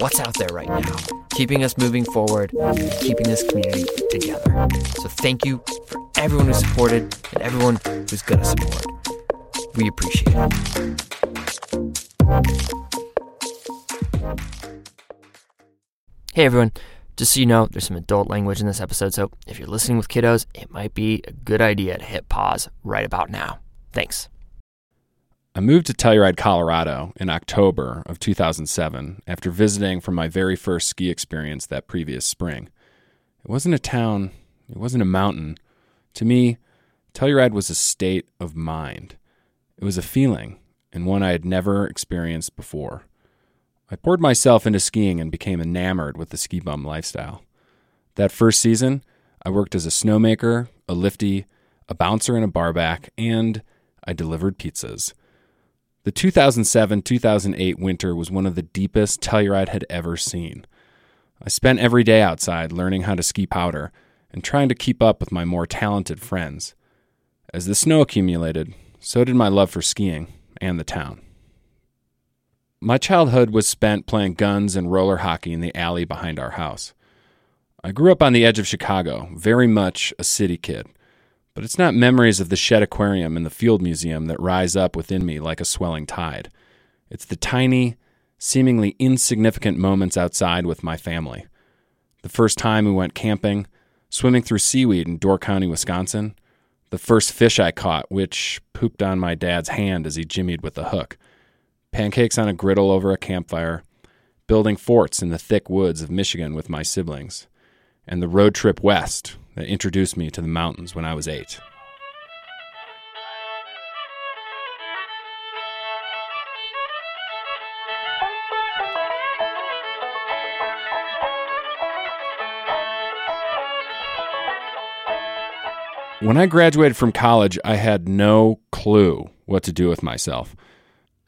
what's out there right now, keeping us moving forward, keeping this community together. So thank you for everyone who supported and everyone who's going to support. We appreciate it. Hey, everyone. Just so you know, there's some adult language in this episode, so if you're listening with kiddos, it might be a good idea to hit pause right about now. Thanks. I moved to Telluride, Colorado in October of 2007 after visiting from my very first ski experience that previous spring. It wasn't a town. It wasn't a mountain. To me, Telluride was a state of mind. It was a feeling, and one I had never experienced before. I poured myself into skiing and became enamored with the ski bum lifestyle. That first season, I worked as a snowmaker, a lifty, a bouncer and a barback, and I delivered pizzas. The 2007-2008 winter was one of the deepest Telluride had ever seen. I spent every day outside learning how to ski powder and trying to keep up with my more talented friends. As the snow accumulated, so did my love for skiing and the town. My childhood was spent playing guns and roller hockey in the alley behind our house. I grew up on the edge of Chicago, very much a city kid, but it's not memories of the Shedd Aquarium and the Field Museum that rise up within me like a swelling tide. It's the tiny, seemingly insignificant moments outside with my family. The first time we went camping, swimming through seaweed in Door County, Wisconsin, the first fish I caught, which pooped on my dad's hand as he jimmied with a hook, pancakes on a griddle over a campfire, building forts in the thick woods of Michigan with my siblings, and the road trip west that introduced me to the mountains when I was 8. When I graduated from college, I had no clue what to do with myself.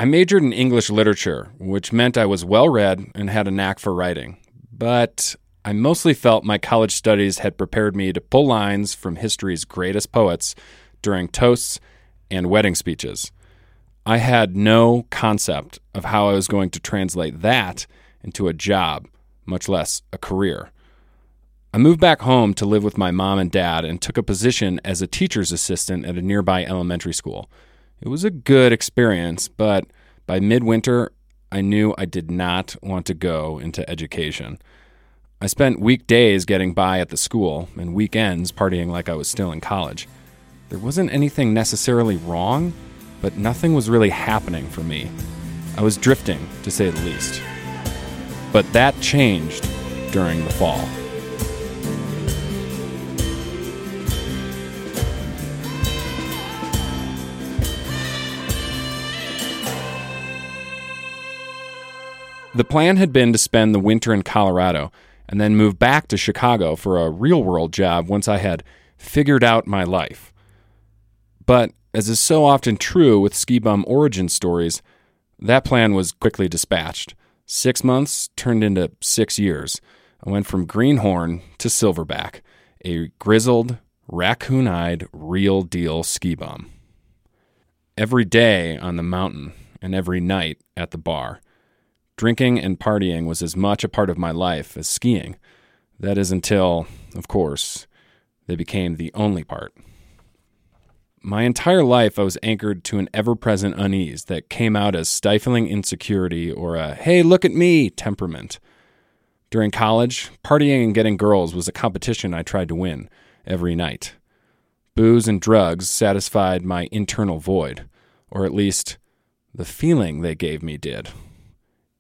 I majored in English literature, which meant I was well-read and had a knack for writing, but I mostly felt my college studies had prepared me to pull lines from history's greatest poets during toasts and wedding speeches. I had no concept of how I was going to translate that into a job, much less a career. I moved back home to live with my mom and dad and took a position as a teacher's assistant at a nearby elementary school. It was a good experience, but by midwinter, I knew I did not want to go into education. I spent weekdays getting by at the school and weekends partying like I was still in college. There wasn't anything necessarily wrong, but nothing was really happening for me. I was drifting, to say the least. But that changed during the fall. The plan had been to spend the winter in Colorado and then move back to Chicago for a real-world job once I had figured out my life. But, as is so often true with ski bum origin stories, that plan was quickly dispatched. 6 months turned into 6 years. I went from greenhorn to silverback, a grizzled, raccoon-eyed, real-deal ski bum. Every day on the mountain, and every night at the bar. Drinking and partying was as much a part of my life as skiing. That is until, of course, they became the only part. My entire life, I was anchored to an ever-present unease that came out as stifling insecurity or a, hey, look at me, temperament. During college, partying and getting girls was a competition I tried to win every night. Booze and drugs satisfied my internal void, or at least the feeling they gave me did.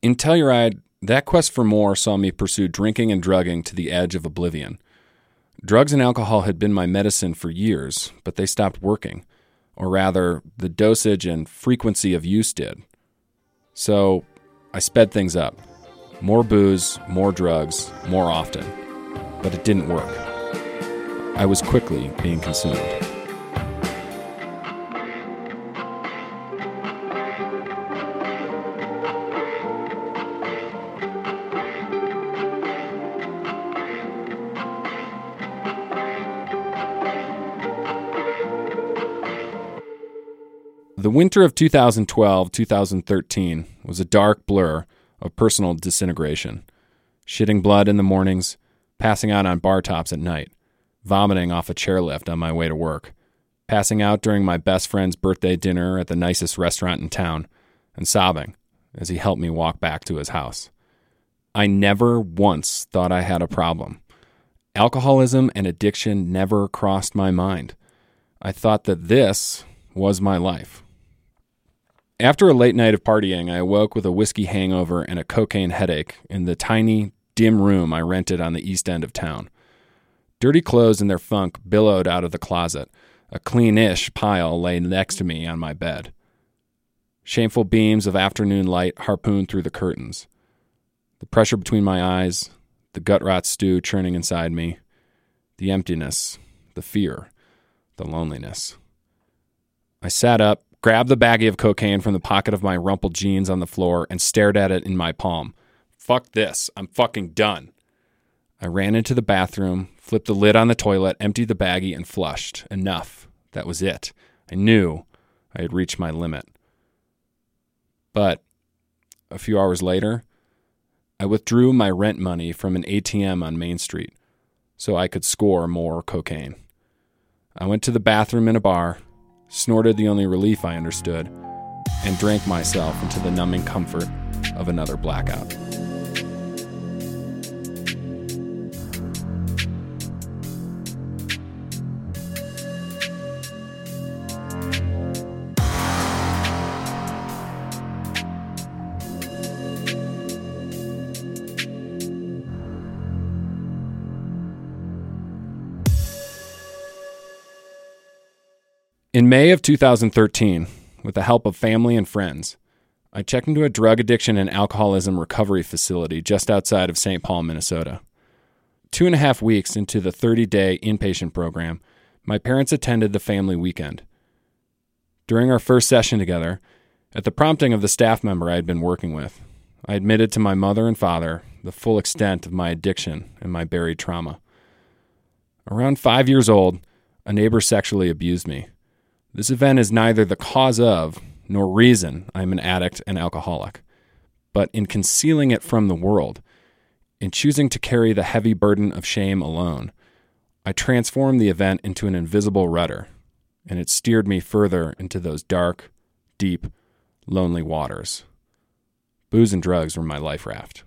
In Telluride, that quest for more saw me pursue drinking and drugging to the edge of oblivion. Drugs and alcohol had been my medicine for years, but they stopped working, or rather, the dosage and frequency of use did. So I sped things up. More booze, more drugs, more often. But it didn't work. I was quickly being consumed. The winter of 2012-2013 was a dark blur of personal disintegration. Shitting blood in the mornings, passing out on bar tops at night, vomiting off a chairlift on my way to work, passing out during my best friend's birthday dinner at the nicest restaurant in town, and sobbing as he helped me walk back to his house. I never once thought I had a problem. Alcoholism and addiction never crossed my mind. I thought that this was my life. After a late night of partying, I awoke with a whiskey hangover and a cocaine headache in the tiny, dim room I rented on the east end of town. Dirty clothes and their funk billowed out of the closet. A clean-ish pile lay next to me on my bed. Shameful beams of afternoon light harpooned through the curtains. The pressure between my eyes, the gut rot stew churning inside me, the emptiness, the fear, the loneliness. I sat up, grabbed the baggie of cocaine from the pocket of my rumpled jeans on the floor and stared at it in my palm. Fuck this. I'm fucking done. I ran into the bathroom, flipped the lid on the toilet, emptied the baggie, and flushed. Enough. That was it. I knew I had reached my limit. But a few hours later, I withdrew my rent money from an ATM on Main Street so I could score more cocaine. I went to the bathroom in a bar, snorted the only relief I understood, and drank myself into the numbing comfort of another blackout. In May of 2013, with the help of family and friends, I checked into a drug addiction and alcoholism recovery facility just outside of St. Paul, Minnesota. 2.5 weeks into the 30-day inpatient program, my parents attended the family weekend. During our first session together, at the prompting of the staff member I had been working with, I admitted to my mother and father the full extent of my addiction and my buried trauma. Around 5 years old, a neighbor sexually abused me. This event is neither the cause of nor reason I am an addict and alcoholic. But in concealing it from the world, in choosing to carry the heavy burden of shame alone, I transformed the event into an invisible rudder, and it steered me further into those dark, deep, lonely waters. Booze and drugs were my life raft.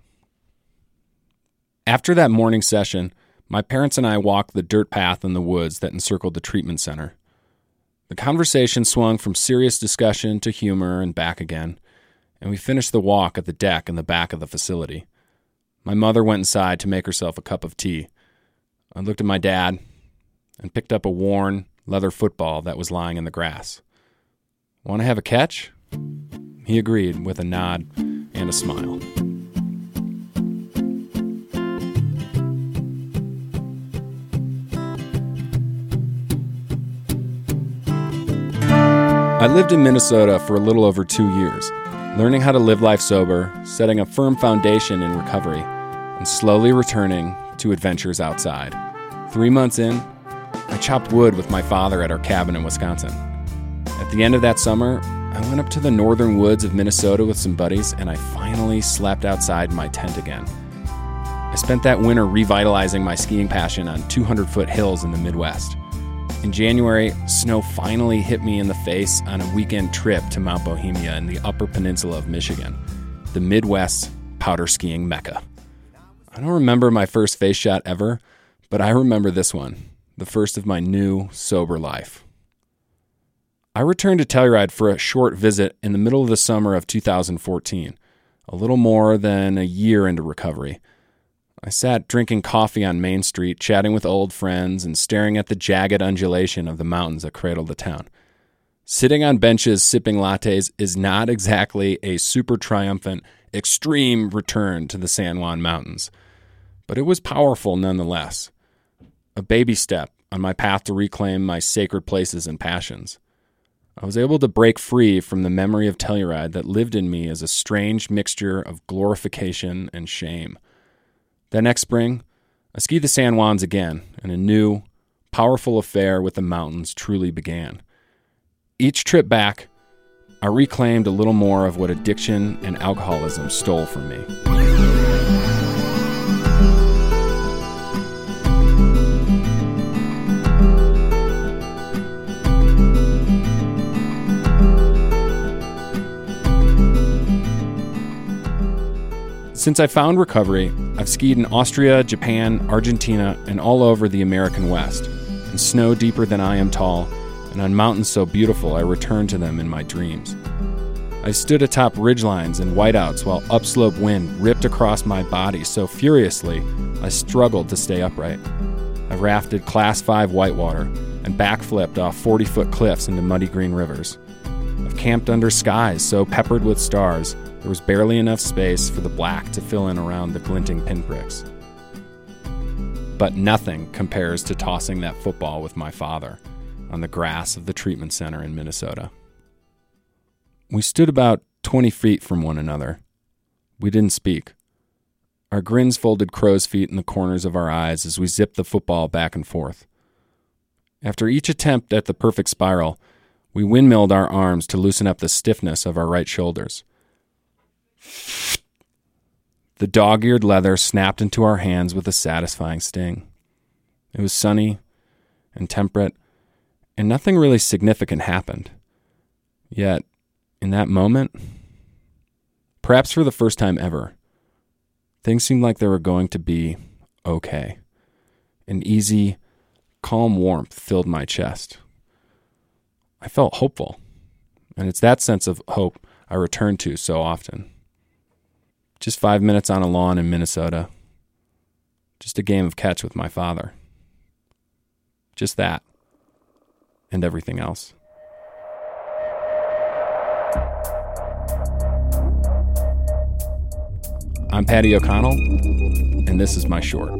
After that morning session, my parents and I walked the dirt path in the woods that encircled the treatment center. The conversation swung from serious discussion to humor and back again, and we finished the walk at the deck in the back of the facility. My mother went inside to make herself a cup of tea. I looked at my dad and picked up a worn leather football that was lying in the grass. "Want to have a catch?" He agreed with a nod and a smile. I lived in Minnesota for a little over 2 years, learning how to live life sober, setting a firm foundation in recovery, and slowly returning to adventures outside. 3 months in, I chopped wood with my father at our cabin in Wisconsin. At the end of that summer, I went up to the northern woods of Minnesota with some buddies, and I finally slept outside my tent again. I spent that winter revitalizing my skiing passion on 200-foot hills in the Midwest. In January, snow finally hit me in the face on a weekend trip to Mount Bohemia in the Upper Peninsula of Michigan, the Midwest's powder skiing mecca. I don't remember my first face shot ever, but I remember this one, the first of my new, sober life. I returned to Telluride for a short visit in the middle of the summer of 2014, a little more than a year into recovery. I sat drinking coffee on Main Street, chatting with old friends and staring at the jagged undulation of the mountains that cradle the town. Sitting on benches sipping lattes is not exactly a super triumphant, extreme return to the San Juan Mountains, but it was powerful nonetheless. A baby step on my path to reclaim my sacred places and passions. I was able to break free from the memory of Telluride that lived in me as a strange mixture of glorification and shame. That next spring, I skied the San Juans again, and a new, powerful affair with the mountains truly began. Each trip back, I reclaimed a little more of what addiction and alcoholism stole from me. Since I found recovery, I've skied in Austria, Japan, Argentina, and all over the American West, in snow deeper than I am tall, and on mountains so beautiful I returned to them in my dreams. I stood atop ridgelines and whiteouts while upslope wind ripped across my body so furiously I struggled to stay upright. I rafted Class 5 whitewater and backflipped off 40-foot cliffs into muddy green rivers. I've camped under skies so peppered with stars there was barely enough space for the black to fill in around the glinting pinpricks. But nothing compares to tossing that football with my father on the grass of the treatment center in Minnesota. We stood about 20 feet from one another. We didn't speak. Our grins folded crow's feet in the corners of our eyes as we zipped the football back and forth. After each attempt at the perfect spiral, we windmilled our arms to loosen up the stiffness of our right shoulders. The dog-eared leather snapped into our hands with a satisfying sting. It was sunny and temperate, and nothing really significant happened. Yet, in that moment, perhaps for the first time ever, things seemed like they were going to be okay. An easy, calm warmth filled my chest. I felt hopeful, and it's that sense of hope I return to so often. Just 5 minutes on a lawn in Minnesota. Just a game of catch with my father. Just that. And everything else. I'm Paddy O'Connell, and this is my short.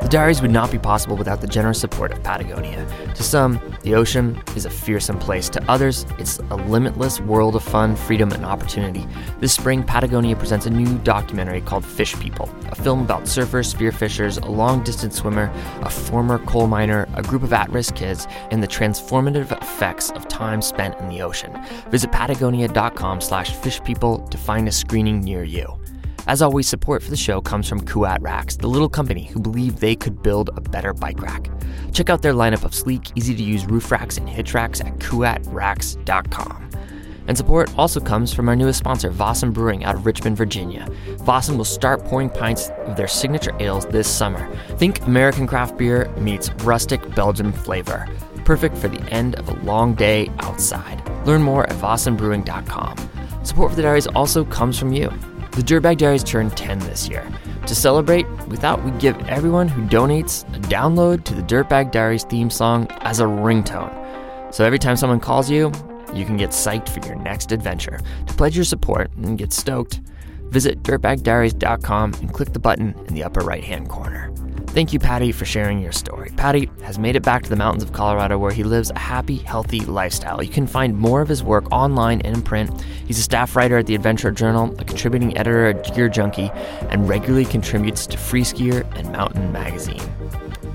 The Diaries would not be possible without the generous support of Patagonia. To some, the ocean is a fearsome place. To others, it's a limitless world of fun, freedom, and opportunity. This spring, Patagonia presents a new documentary called Fish People, a film about surfers, spearfishers, a long-distance swimmer, a former coal miner, a group of at-risk kids, and the transformative effects of time spent in the ocean. Visit patagonia.com/fishpeople to find a screening near you. As always, support for the show comes from Kuat Racks, the little company who believed they could build a better bike rack. Check out their lineup of sleek, easy-to-use roof racks and hitch racks at kuatracks.com. And support also comes from our newest sponsor, Vossen Brewing out of Richmond, Virginia. Vossen will start pouring pints of their signature ales this summer. Think American craft beer meets rustic Belgian flavor. Perfect for the end of a long day outside. Learn more at vossenbrewing.com. Support for the Diaries also comes from you. The Dirtbag Diaries turned 10 this year. To celebrate, we thought we'd give everyone who donates a download to the Dirtbag Diaries theme song as a ringtone. So every time someone calls you, you can get psyched for your next adventure. To pledge your support and get stoked, visit dirtbagdiaries.com and click the button in the upper right-hand corner. Thank you, Paddy, for sharing your story. Paddy has made it back to the mountains of Colorado, where he lives a happy, healthy lifestyle. You can find more of his work online and in print. He's a staff writer at the Adventure Journal, a contributing editor at Gear Junkie, and regularly contributes to Free Skier and Mountain Magazine.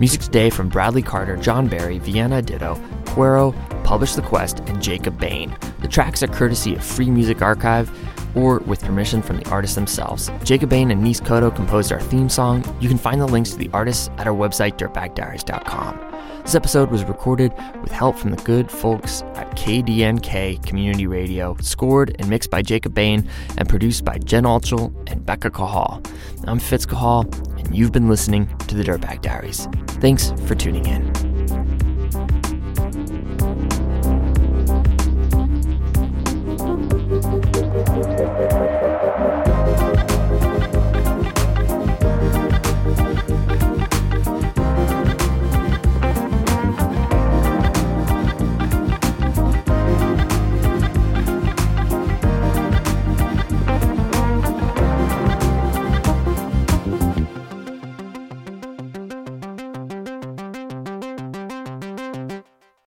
Music today from Bradley Carter, John Barry, Vienna Ditto, Cuero, Publish the Quest, and Jacob Bain. The tracks are courtesy of Free Music Archive, or with permission from the artists themselves. Jacob Bain and Nice Koto composed our theme song. You can find the links to the artists at our website, dirtbagdiaries.com. This episode was recorded with help from the good folks at KDNK Community Radio, scored and mixed by Jacob Bain, and produced by Jen Altschul and Becca Cahal. I'm Fitz Cahal, and you've been listening to the Dirtbag Diaries. Thanks for tuning in.